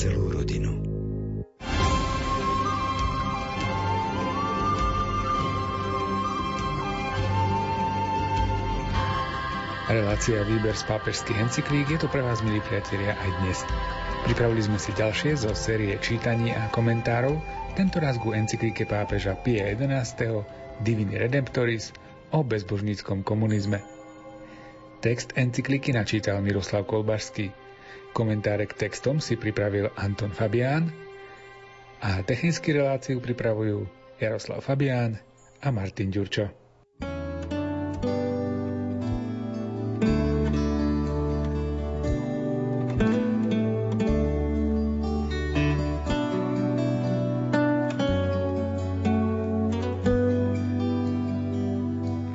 celú rodinu. Relácia Výber z pápežských encyklík je to pre vás, milí priatelia, aj dnes. Pripravili sme si ďalšie zo série čítaní a komentárov, tentoraz ku encyklíke pápeža Pia XI. Divini Redemptoris o bezbožníckom komunizme. Text encyklíky načítal Miroslav Kolbarský. Komentáre k textom si pripravil Anton Fabián a technickú reláciu pripravujú Jaroslav Fabián a Martin Ďurčo.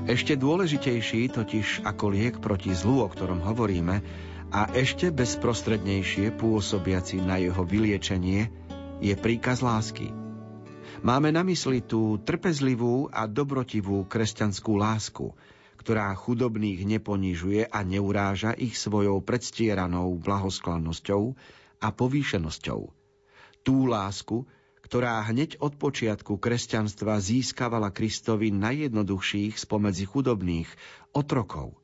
Ešte dôležitejší totiž ako liek proti zlu, o ktorom hovoríme, a ešte bezprostrednejšie pôsobiaci na jeho vyliečenie je príkaz lásky. Máme na mysli tú trpezlivú a dobrotivú kresťanskú lásku, ktorá chudobných neponižuje a neuráža ich svojou predstieranou blahosklannosťou a povýšenosťou. Tú lásku, ktorá hneď od počiatku kresťanstva získavala Kristovi najjednoduchších spomedzi chudobných otrokov.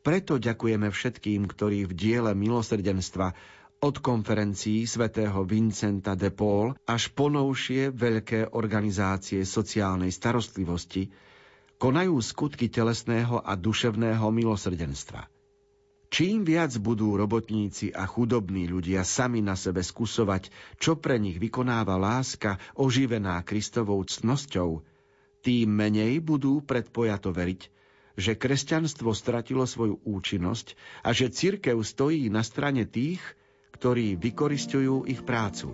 Preto ďakujeme všetkým, ktorí v diele milosrdenstva od konferencií svätého Vincenta de Paul až po novšie veľké organizácie sociálnej starostlivosti konajú skutky telesného a duševného milosrdenstva. Čím viac budú robotníci a chudobní ľudia sami na sebe skúsovať, čo pre nich vykonáva láska oživená Kristovou ctnosťou, tým menej budú predpojato veriť, že kresťanstvo stratilo svoju účinnosť a že cirkev stojí na strane tých, ktorí vykoristujú ich prácu.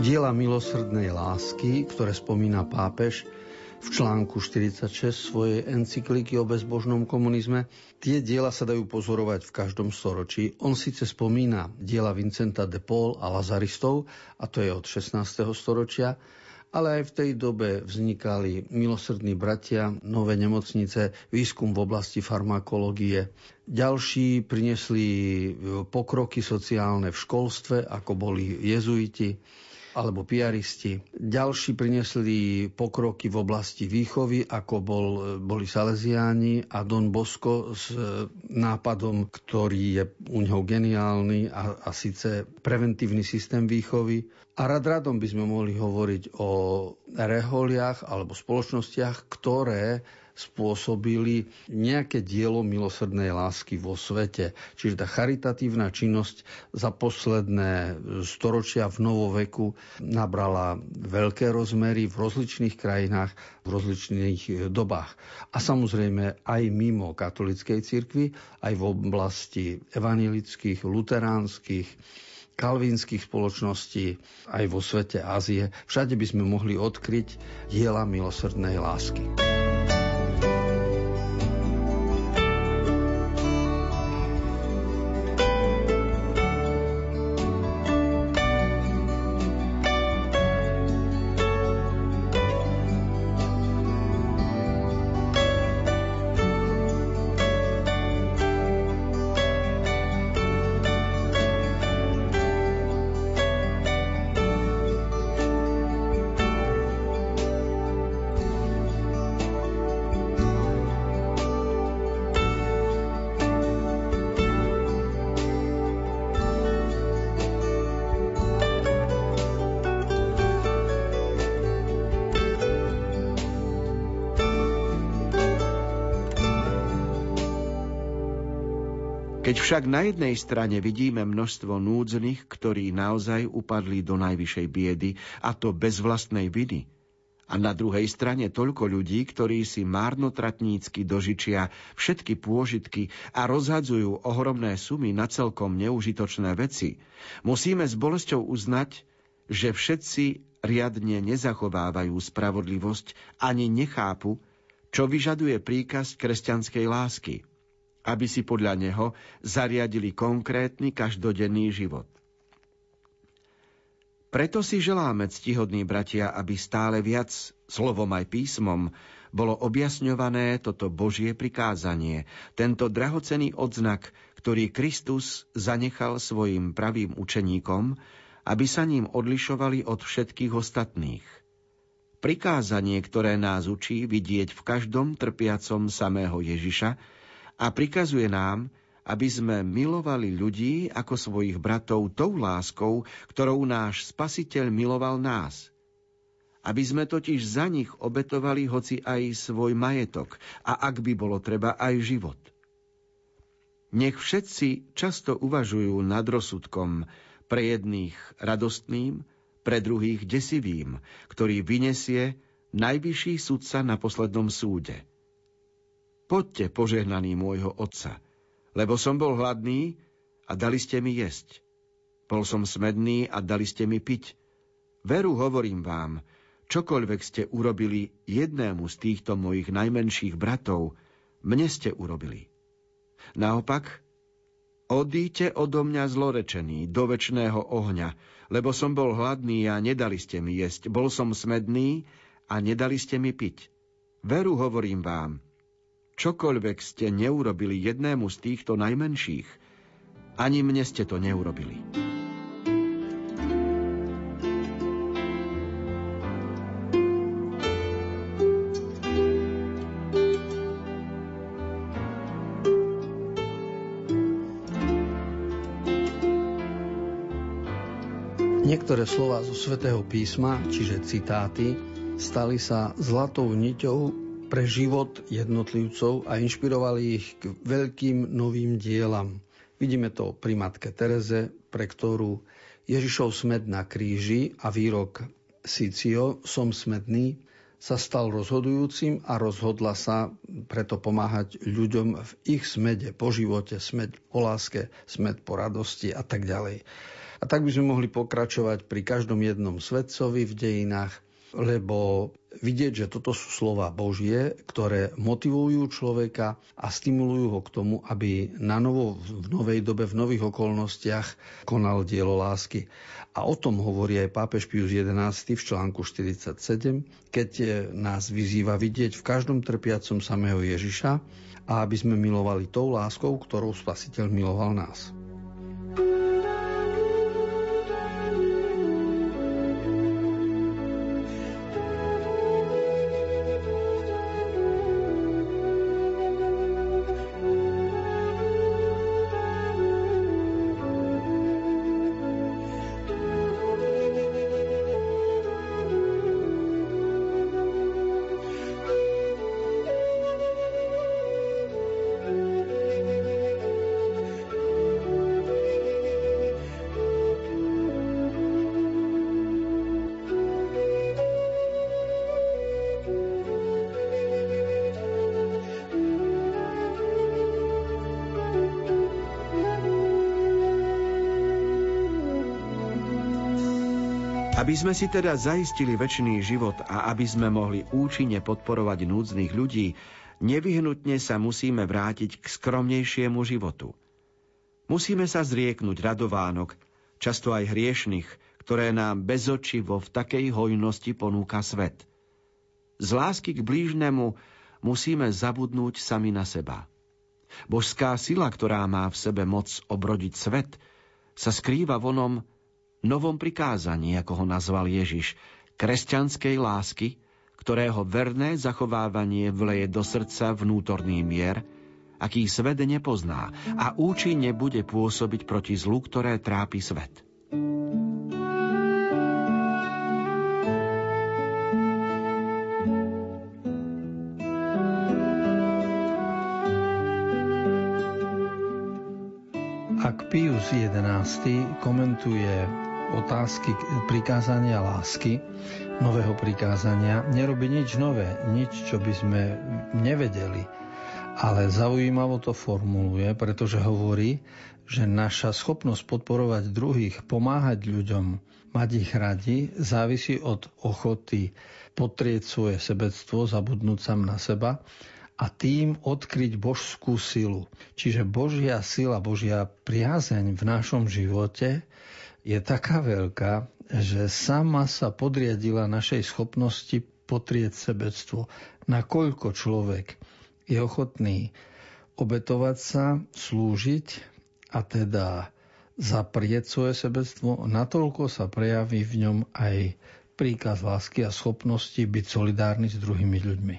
Diela milosrdnej lásky, ktoré spomína pápež v článku 46 svojej encyklíky o bezbožnom komunizme, tie diela sa dajú pozorovať v každom storočí. On síce spomína diela Vincenta de Paul a Lazaristov, a to je od 16. storočia, ale aj v tej dobe vznikali milosrdní bratia, nové nemocnice, výskum v oblasti farmakológie. Ďalší priniesli pokroky sociálne v školstve, ako boli jezuiti alebo piaristi. Ďalší priniesli pokroky v oblasti výchovy, ako boli Saleziáni a Don Bosco s nápadom, ktorý je u neho geniálny, a síce preventívny systém výchovy. A radom by sme mohli hovoriť o reholiach alebo spoločnostiach, ktoré spôsobili nejaké dielo milosrdnej lásky vo svete. Čiže tá charitatívna činnosť za posledné storočia v novoveku nabrala veľké rozmery v rozličných krajinách, v rozličných dobách. A samozrejme aj mimo katolíckej cirkvi, aj v oblasti evanjelických, luteránskych, kalvínskych spoločností, aj vo svete Ázie. Všade by sme mohli odkryť diela milosrdnej lásky. Keď však na jednej strane vidíme množstvo núdznych, ktorí naozaj upadli do najvyššej biedy, a to bez vlastnej viny, a na druhej strane toľko ľudí, ktorí si márnotratnícky dožičia všetky pôžitky a rozhadzujú ohromné sumy na celkom neužitočné veci, musíme s bolesťou uznať, že všetci riadne nezachovávajú spravodlivosť ani nechápu, čo vyžaduje príkaz kresťanskej lásky, aby si podľa neho zariadili konkrétny každodenný život. Preto si želáme, ctihodní bratia, aby stále viac, slovom aj písmom, bolo objasňované toto Božie prikázanie, tento drahocenný odznak, ktorý Kristus zanechal svojim pravým učeníkom, aby sa ním odlišovali od všetkých ostatných. Prikázanie, ktoré nás učí vidieť v každom trpiacom samého Ježiša a prikazuje nám, aby sme milovali ľudí ako svojich bratov tou láskou, ktorou náš Spasiteľ miloval nás. Aby sme totiž za nich obetovali hoci aj svoj majetok a ak by bolo treba aj život. Nech všetci často uvažujú nad rozsudkom, pre jedných radostným, pre druhých desivým, ktorý vyniesie najvyšší sudca na poslednom súde. Poďte, požehnaný môjho otca, lebo som bol hladný a dali ste mi jesť. Bol som smedný a dali ste mi piť. Veru hovorím vám, čokoľvek ste urobili jednému z týchto mojich najmenších bratov, mne ste urobili. Naopak, odíďte odo mňa zlorečený do večného ohňa, lebo som bol hladný a nedali ste mi jesť, bol som smedný a nedali ste mi piť. Veru hovorím vám, čokoľvek ste neurobili jednému z týchto najmenších, ani mne ste to neurobili. Niektoré slová zo Svätého písma, čiže citáty, stali sa zlatou niťou pre život jednotlivcov a inšpirovali ich k veľkým novým dielam. Vidíme to pri matke Tereze, pre ktorú Ježišov smäd na kríži a výrok Sicio, som smedný, sa stal rozhodujúcim a rozhodla sa preto pomáhať ľuďom v ich smede, po živote, smäd po láske, smäd po radosti a tak ďalej. A tak by sme mohli pokračovať pri každom jednom svedcovi v dejinách, lebo vidieť, že toto sú slova Božie, ktoré motivujú človeka a stimulujú ho k tomu, aby na novo, v novej dobe, v nových okolnostiach konal dielo lásky. A o tom hovorí aj pápež Pius XI v článku 47, keď nás vyzýva vidieť v každom trpiacom samého Ježiša a aby sme milovali tou láskou, ktorou Spasiteľ miloval nás. Aby sme si teda zaistili večný život a aby sme mohli účinne podporovať núdznych ľudí, nevyhnutne sa musíme vrátiť k skromnejšiemu životu. Musíme sa zrieknúť radovánok, často aj hriešnych, ktoré nám bezočivo v takej hojnosti ponúka svet. Z lásky k blížnemu musíme zabudnúť sami na seba. Božská sila, ktorá má v sebe moc obrodiť svet, sa skrýva v onom novom prikázaní, ako ho nazval Ježiš, kresťanskej lásky, ktorého verné zachovávanie vleje do srdca vnútorný mier, aký svet nepozná a účinne bude pôsobiť proti zlu, ktoré trápi svet. Ak Pius XI komentuje otázky prikázania lásky, nového prikázania, nerobí nič nové, nič, čo by sme nevedeli. Ale zaujímavo to formuluje, pretože hovorí, že naša schopnosť podporovať druhých, pomáhať ľuďom, mať ich radi, závisí od ochoty potrieť svoje sebectvo, zabudnúť sám na seba, a tým odkryť božskú silu. Čiže Božia sila, Božia priazeň v našom živote je taká veľká, že sama sa podriadila našej schopnosti potrieť sebectvo. Nakoľko človek je ochotný obetovať sa, slúžiť a teda zaprieť svoje sebectvo, natoľko sa prejaví v ňom aj príkaz lásky a schopnosti byť solidárny s druhými ľuďmi.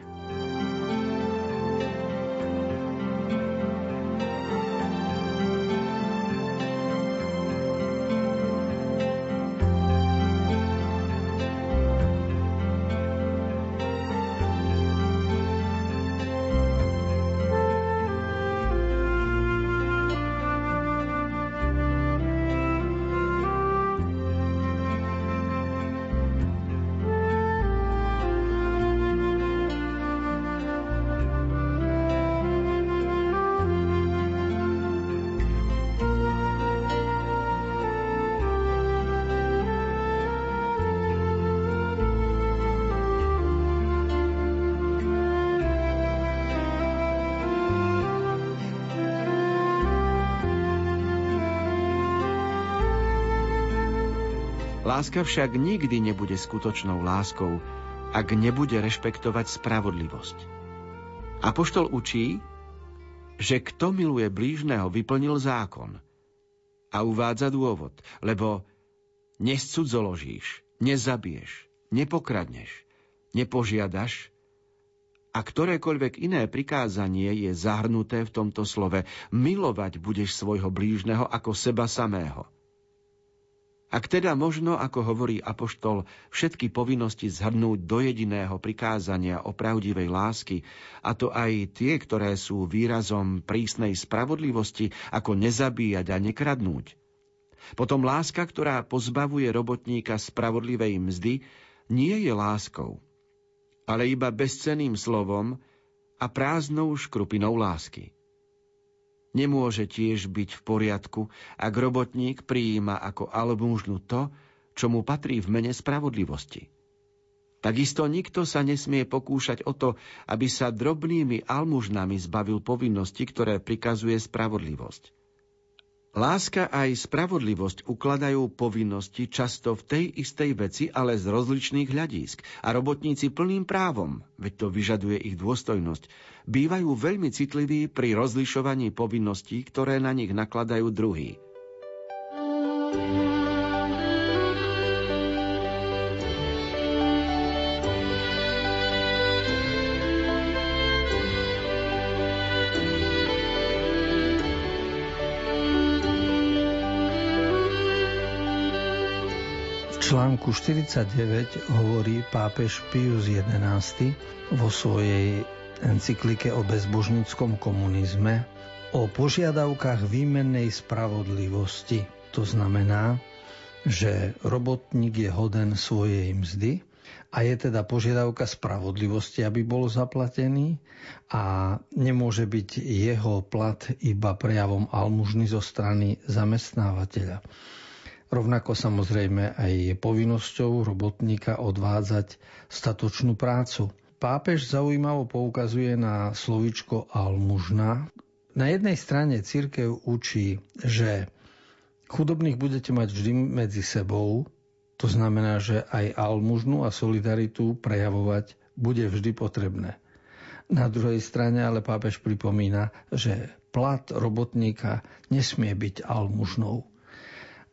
Láska však nikdy nebude skutočnou láskou, ak nebude rešpektovať spravodlivosť. Apoštol učí, že kto miluje blížneho, vyplnil zákon, a uvádza dôvod, lebo nescudzoložíš, nezabiješ, nepokradneš, nepožiadaš, a ktorékoľvek iné prikázanie je zahrnuté v tomto slove. Milovať budeš svojho blížneho ako seba samého. Ak teda možno, ako hovorí apoštol, všetky povinnosti zhrnúť do jediného prikázania o pravdivej lásky, a to aj tie, ktoré sú výrazom prísnej spravodlivosti, ako nezabíjať a nekradnúť, potom láska, ktorá pozbavuje robotníka spravodlivej mzdy, nie je láskou, ale iba bezcenným slovom a prázdnou škrupinou lásky. Nemôže tiež byť v poriadku, ak robotník prijíma ako almužnu to, čo mu patrí v mene spravodlivosti. Takisto nikto sa nesmie pokúšať o to, aby sa drobnými almužnami zbavil povinnosti, ktoré prikazuje spravodlivosť. Láska aj spravodlivosť ukladajú povinnosti často v tej istej veci, ale z rozličných hľadísk, a robotníci plným právom, veď to vyžaduje ich dôstojnosť, bývajú veľmi citliví pri rozlišovaní povinností, ktoré na nich nakladajú druhí. V článku 49 hovorí pápež Pius XI vo svojej encyklike o bezbožníckom komunizme o požiadavkách výmennej spravodlivosti. To znamená, že robotník je hoden svojej mzdy a je teda požiadavka spravodlivosti, aby bol zaplatený, a nemôže byť jeho plat iba prejavom almužny zo strany zamestnávateľa. Rovnako samozrejme aj je povinnosťou robotníka odvádzať statočnú prácu. Pápež zaujímavo poukazuje na slovíčko almužná. Na jednej strane cirkev učí, že chudobných budete mať vždy medzi sebou, to znamená, že aj almužnu a solidaritu prejavovať bude vždy potrebné. Na druhej strane ale pápež pripomína, že plat robotníka nesmie byť almužnou,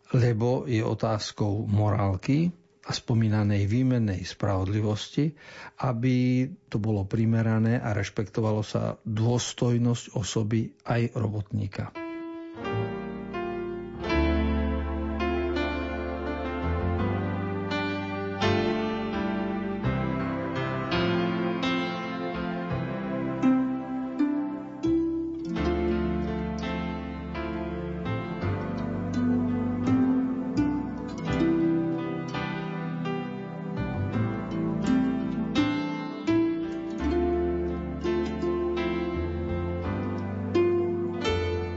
lebo je otázkou morálky a spomínanej výmennej spravodlivosti, aby to bolo primerané a rešpektovalo sa dôstojnosť osoby aj robotníka.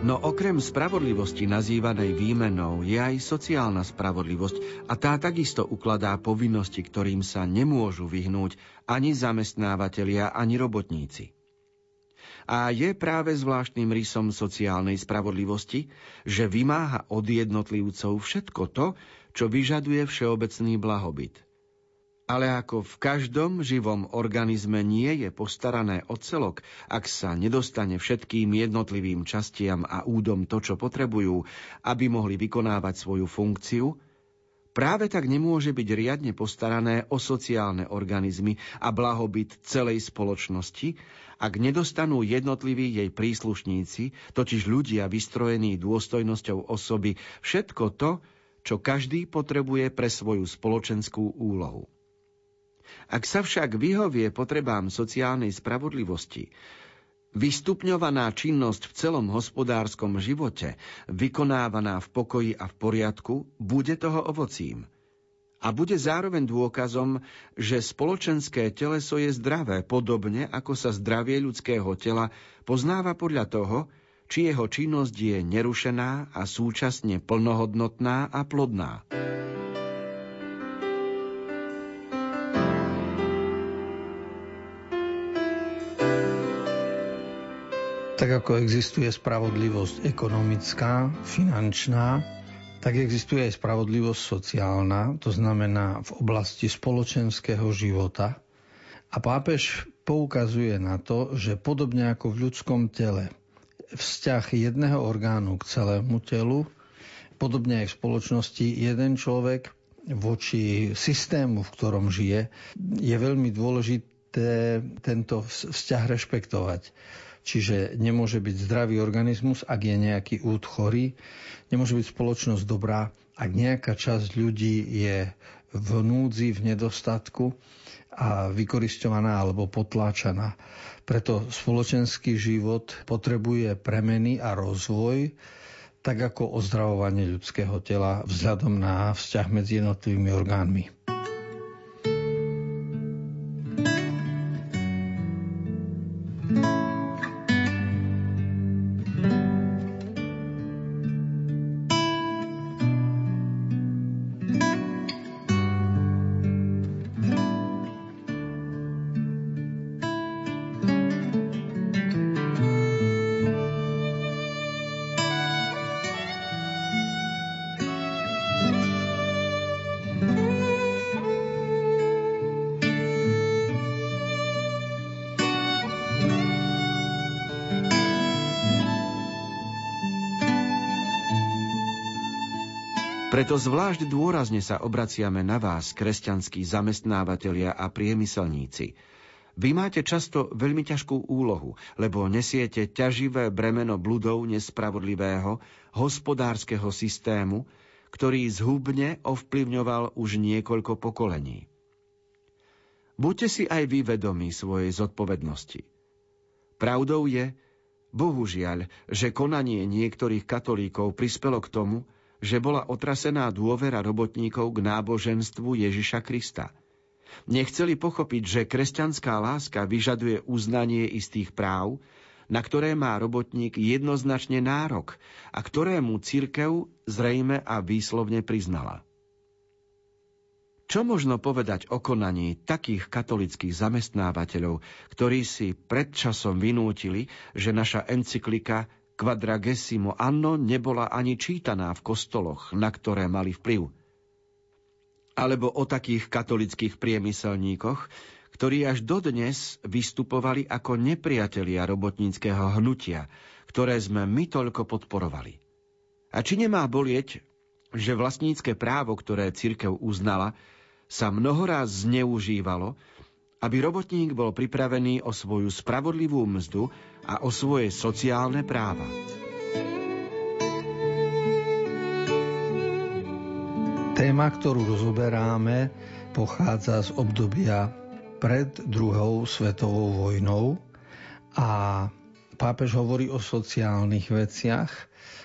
No okrem spravodlivosti nazývanej výmenou je aj sociálna spravodlivosť, a tá takisto ukladá povinnosti, ktorým sa nemôžu vyhnúť ani zamestnávateľia, ani robotníci. A je práve zvláštnym rysom sociálnej spravodlivosti, že vymáha od jednotlivcov všetko to, čo vyžaduje všeobecný blahobyt. Ale ako v každom živom organizme nie je postarané o celok, ak sa nedostane všetkým jednotlivým častiam a údom to, čo potrebujú, aby mohli vykonávať svoju funkciu, práve tak nemôže byť riadne postarané o sociálne organizmy a blahobyt celej spoločnosti, ak nedostanú jednotliví jej príslušníci, totiž ľudia vystrojení dôstojnosťou osoby, všetko to, čo každý potrebuje pre svoju spoločenskú úlohu. Ak sa však vyhovie potrebám sociálnej spravodlivosti, vystupňovaná činnosť v celom hospodárskom živote, vykonávaná v pokoji a v poriadku, bude toho ovocím. A bude zároveň dôkazom, že spoločenské teleso je zdravé, podobne ako sa zdravie ľudského tela poznáva podľa toho, či jeho činnosť je nerušená a súčasne plnohodnotná a plodná. Tak ako existuje spravodlivosť ekonomická, finančná, tak existuje aj spravodlivosť sociálna, to znamená v oblasti spoločenského života. A pápež poukazuje na to, že podobne ako v ľudskom tele, vzťah jedného orgánu k celému telu, podobne aj v spoločnosti jeden človek voči systému, v ktorom žije, je veľmi dôležité tento vzťah rešpektovať. Čiže nemôže byť zdravý organizmus, ak je nejaký úd chorý. Nemôže byť spoločnosť dobrá, ak nejaká časť ľudí je v núdzi, v nedostatku a vykorisťovaná alebo potláčaná. Preto spoločenský život potrebuje premeny a rozvoj, tak ako ozdravovanie ľudského tela vzhľadom na vzťah medzi jednotlivými orgánmi. Preto zvlášť dôrazne sa obraciame na vás, kresťanskí zamestnávateľia a priemyselníci. Vy máte často veľmi ťažkú úlohu, lebo nesiete ťaživé bremeno bludov nespravodlivého hospodárskeho systému, ktorý zhubne ovplyvňoval už niekoľko pokolení. Buďte si aj vy vedomí svojej zodpovednosti. Pravdou je, bohužiaľ, že konanie niektorých katolíkov prispelo k tomu, že bola otrasená dôvera robotníkov k náboženstvu Ježiša Krista. Nechceli pochopiť, že kresťanská láska vyžaduje uznanie istých práv, na ktoré má robotník jednoznačne nárok a ktorému cirkev zrejme a výslovne priznala. Čo možno povedať o konaní takých katolických zamestnávateľov, ktorí si predčasom vynútili, že naša encyklika Quadragesimo Anno nebola ani čítaná v kostoloch, na ktoré mali vplyv. Alebo o takých katolických priemyselníkoch, ktorí až dodnes vystupovali ako nepriatelia robotníckeho hnutia, ktoré sme my toľko podporovali. A či nemá bolieť, že vlastnícke právo, ktoré cirkev uznala, sa mnohoraz zneužívalo, aby robotník bol pripravený o svoju spravodlivú mzdu a o svoje sociálne práva. Téma, ktorú rozoberáme, pochádza z obdobia pred druhou svetovou vojnou a pápež hovorí o sociálnych veciach,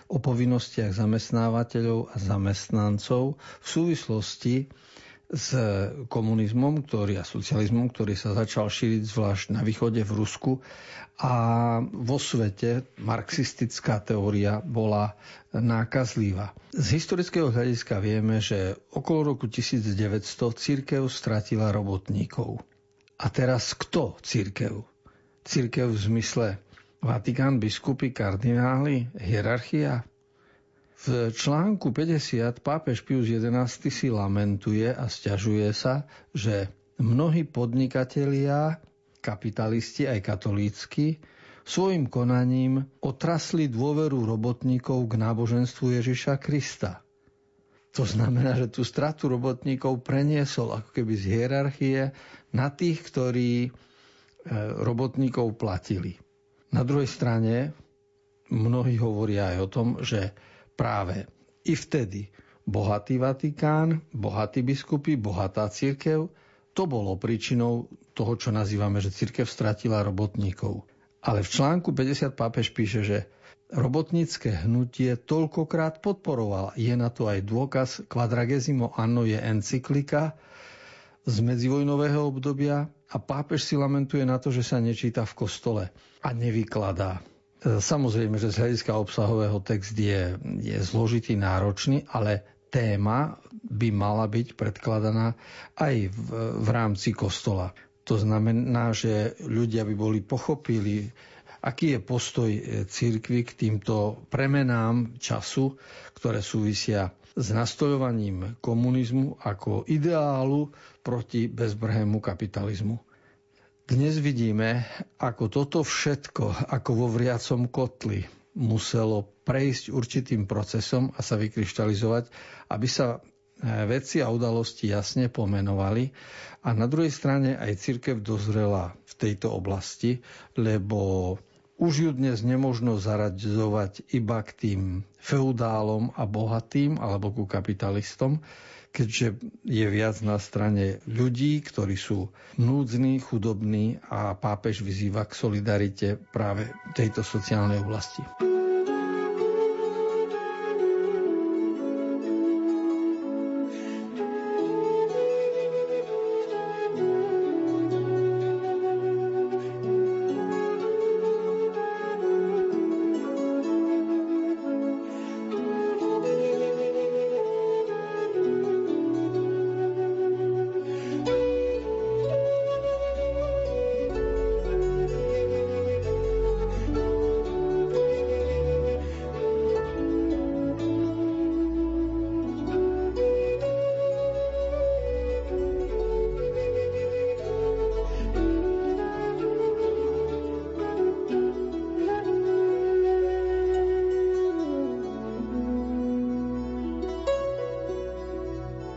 o povinnostiach zamestnávateľov a zamestnancov v súvislosti s komunizmom a socializmom, ktorý sa začal šíriť zvlášť na východe v Rusku a vo svete marxistická teória bola nákazlivá. Z historického hľadiska vieme, že okolo roku 1900 cirkev stratila robotníkov. A teraz kto cirkev? Cirkev v zmysle Vatikán, biskupy, kardináli, hierarchia? V článku 50 pápež Pius XI si lamentuje a sťažuje sa, že mnohí podnikatelia, kapitalisti aj katolícky, svojim konaním otrasli dôveru robotníkov k náboženstvu Ježiša Krista. To znamená, že tú stratu robotníkov preniesol ako keby z hierarchie na tých, ktorí robotníkov platili. Na druhej strane mnohí hovoria aj o tom, že práve i vtedy bohatý Vatikán, bohatí biskupy, bohatá cirkev, to bolo príčinou toho, čo nazývame, že cirkev stratila robotníkov. Ale v článku 50 pápež píše, že robotnícke hnutie toľkokrát podporoval. Je na to aj dôkaz, Quadragesimo Anno je encyklika z medzivojnového obdobia a pápež si lamentuje na to, že sa nečíta v kostole a nevykladá. Samozrejme, že z hľadiska obsahového text je zložitý, náročný, ale téma by mala byť predkladaná aj v rámci kostola. To znamená, že ľudia by boli pochopili, aký je postoj cirkvi k týmto premenám času, ktoré súvisia s nastoľovaním komunizmu ako ideálu proti bezbrhému kapitalizmu. Dnes vidíme, ako toto všetko, ako vo vriacom kotli, muselo prejsť určitým procesom a sa vykryštalizovať, aby sa veci a udalosti jasne pomenovali a na druhej strane aj cirkev dozrela v tejto oblasti, lebo už ju dnes nemožno zaradzovať iba k tým feudálom a bohatým alebo ku kapitalistom, keďže je viac na strane ľudí, ktorí sú núdzní, chudobní a pápež vyzýva k solidarite práve tejto sociálnej oblasti.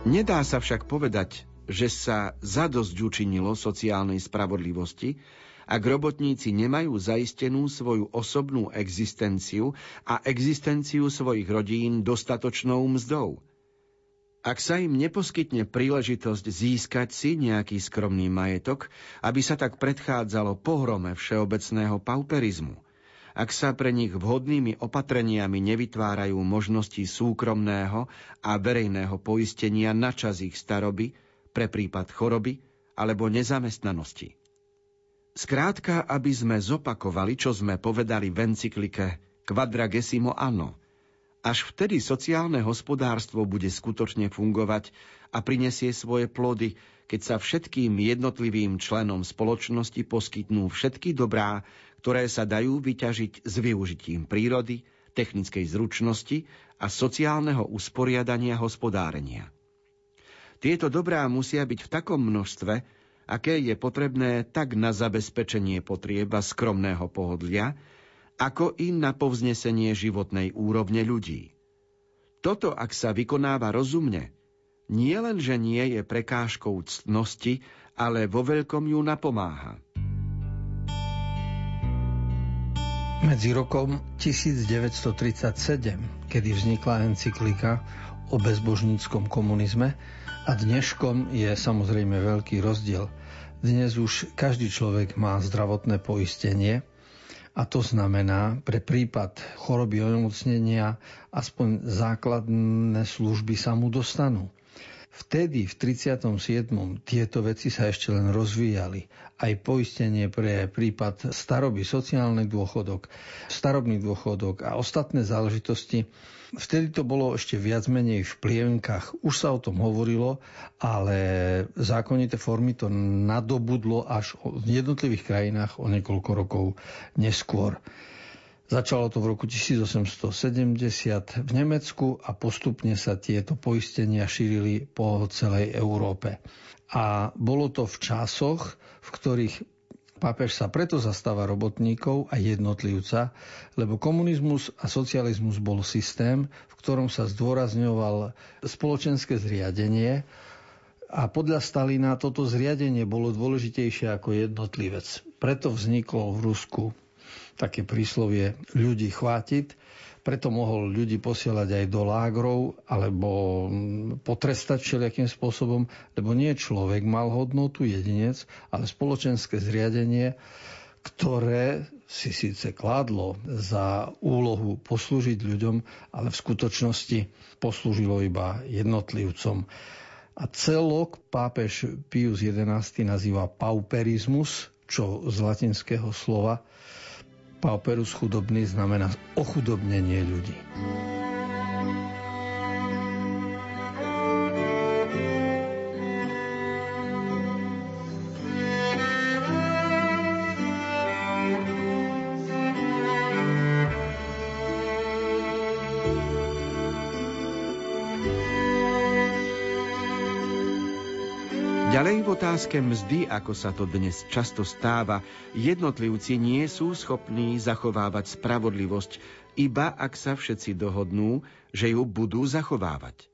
Nedá sa však povedať, že sa zadosť učinilo sociálnej spravodlivosti, ak robotníci nemajú zaistenú svoju osobnú existenciu a existenciu svojich rodín dostatočnou mzdou. Ak sa im neposkytne príležitosť získať si nejaký skromný majetok, aby sa tak predchádzalo pohrome všeobecného pauperizmu, ak sa pre nich vhodnými opatreniami nevytvárajú možnosti súkromného a verejného poistenia na čas ich staroby, pre prípad choroby alebo nezamestnanosti. Skrátka, aby sme zopakovali, čo sme povedali v encyklike Quadragesimo Anno. Až vtedy sociálne hospodárstvo bude skutočne fungovať a prinesie svoje plody, keď sa všetkým jednotlivým členom spoločnosti poskytnú všetky dobrá, ktoré sa dajú vyťažiť s využitím prírody, technickej zručnosti a sociálneho usporiadania hospodárenia. Tieto dobrá musia byť v takom množstve, aké je potrebné tak na zabezpečenie potrieb a skromného pohodlia, ako i na povznesenie životnej úrovne ľudí. Toto, ak sa vykonáva rozumne, nie len, že nie je prekážkou ctnosti, ale vo veľkom ju napomáha. Medzi rokom 1937, kedy vznikla encyklika o bezbožníckom komunizme, a dneškom je samozrejme veľký rozdiel. Dnes už každý človek má zdravotné poistenie a to znamená pre prípad choroby, onemocnenia aspoň základné služby sa mu dostanú. Vtedy, v 37. tieto veci sa ešte len rozvíjali. Aj poistenie pre prípad staroby, sociálny dôchodok, starobný dôchodok a ostatné záležitosti. Vtedy to bolo ešte viac menej v plienkach. Už sa o tom hovorilo, ale zákonité formy to nadobudlo až v jednotlivých krajinách o niekoľko rokov neskôr. Začalo to v roku 1870 v Nemecku a postupne sa tieto poistenia šírili po celej Európe. A bolo to v časoch, v ktorých pápež sa preto zastáva robotníkov a jednotlivca, lebo komunizmus a socializmus bol systém, v ktorom sa zdôrazňoval spoločenské zriadenie a podľa Stalina toto zriadenie bolo dôležitejšie ako jednotlivec. Preto vzniklo v Rusku také príslovie ľudí chvátiť, preto mohol ľudí posielať aj do lágrov alebo potrestať všelijakým spôsobom, lebo nie človek mal hodnotu, jedinec, ale spoločenské zriadenie, ktoré si síce kládlo za úlohu poslúžiť ľuďom, ale v skutočnosti poslúžilo iba jednotlivcom. A celok pápež Pius XI nazýva pauperizmus, čo z latinského slova pauperus chudobný znamená ochudobnenie ľudí. Ďalej v otázke mzdy, ako sa to dnes často stáva, jednotlivci nie sú schopní zachovávať spravodlivosť, iba ak sa všetci dohodnú, že ju budú zachovávať.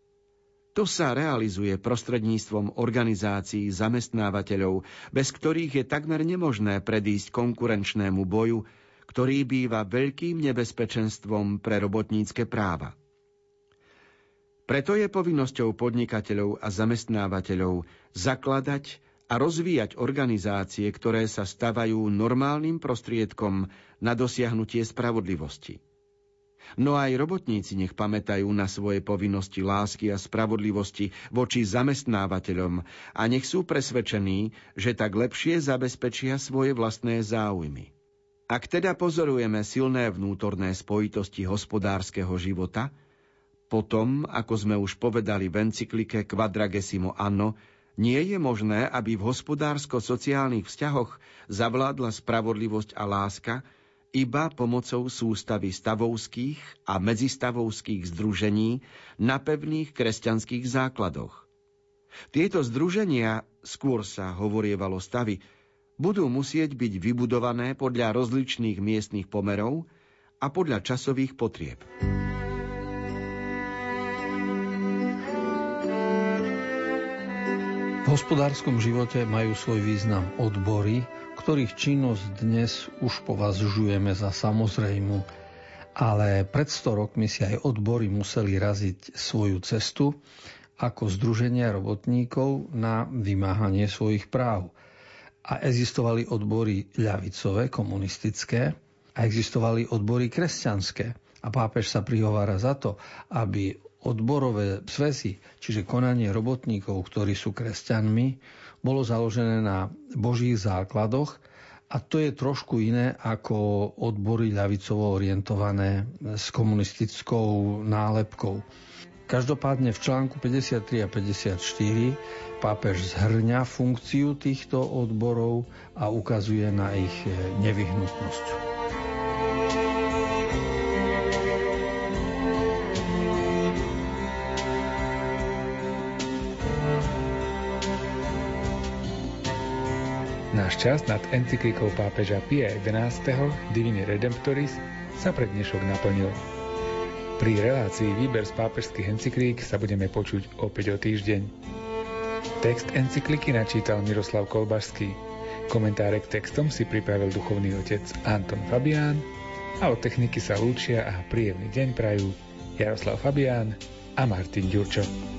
To sa realizuje prostredníctvom organizácií zamestnávateľov, bez ktorých je takmer nemožné predísť konkurenčnému boju, ktorý býva veľkým nebezpečenstvom pre robotnícke práva. Preto je povinnosťou podnikateľov a zamestnávateľov zakladať a rozvíjať organizácie, ktoré sa stavajú normálnym prostriedkom na dosiahnutie spravodlivosti. No aj robotníci nech pamätajú na svoje povinnosti lásky a spravodlivosti voči zamestnávateľom a nech sú presvedčení, že tak lepšie zabezpečia svoje vlastné záujmy. Ak teda pozorujeme silné vnútorné spojitosti hospodárskeho života, potom, ako sme už povedali v encyklike Quadragesimo Anno, nie je možné, aby v hospodársko-sociálnych vzťahoch zavládla spravodlivosť a láska iba pomocou sústavy stavovských a medzistavovských združení na pevných kresťanských základoch. Tieto združenia, skôr sa hovorievalo stavy, budú musieť byť vybudované podľa rozličných miestnych pomerov a podľa časových potrieb. V hospodárskom živote majú svoj význam odbory, ktorých činnosť dnes už považujeme za samozrejmú. Ale pred 100 rokmi si aj odbory museli raziť svoju cestu ako združenia robotníkov na vymáhanie svojich práv. A existovali odbory ľavicové, komunistické, a existovali odbory kresťanské. A pápež sa prihovára za to, aby odborové zväzy, čiže konanie robotníkov, ktorí sú kresťanmi, bolo založené na božích základoch a to je trošku iné ako odbory ľavicovo orientované s komunistickou nálepkou. Každopádne v článku 53 a 54 pápež zhrňa funkciu týchto odborov a ukazuje na ich nevyhnutnosť. Náš čas nad encyklikou pápeža Pia XI Divini Redemptoris sa pre dnešok naplnil. Pri relácii Výber z pápežských encyklík sa budeme počuť opäť o týždeň. Text encykliky načítal Miroslav Kolbarský. Komentáre k textom si pripravil duchovný otec Anton Fabián a od techniky sa lúčia a príjemný deň prajú Jaroslav Fabián a Martin Ďurčo.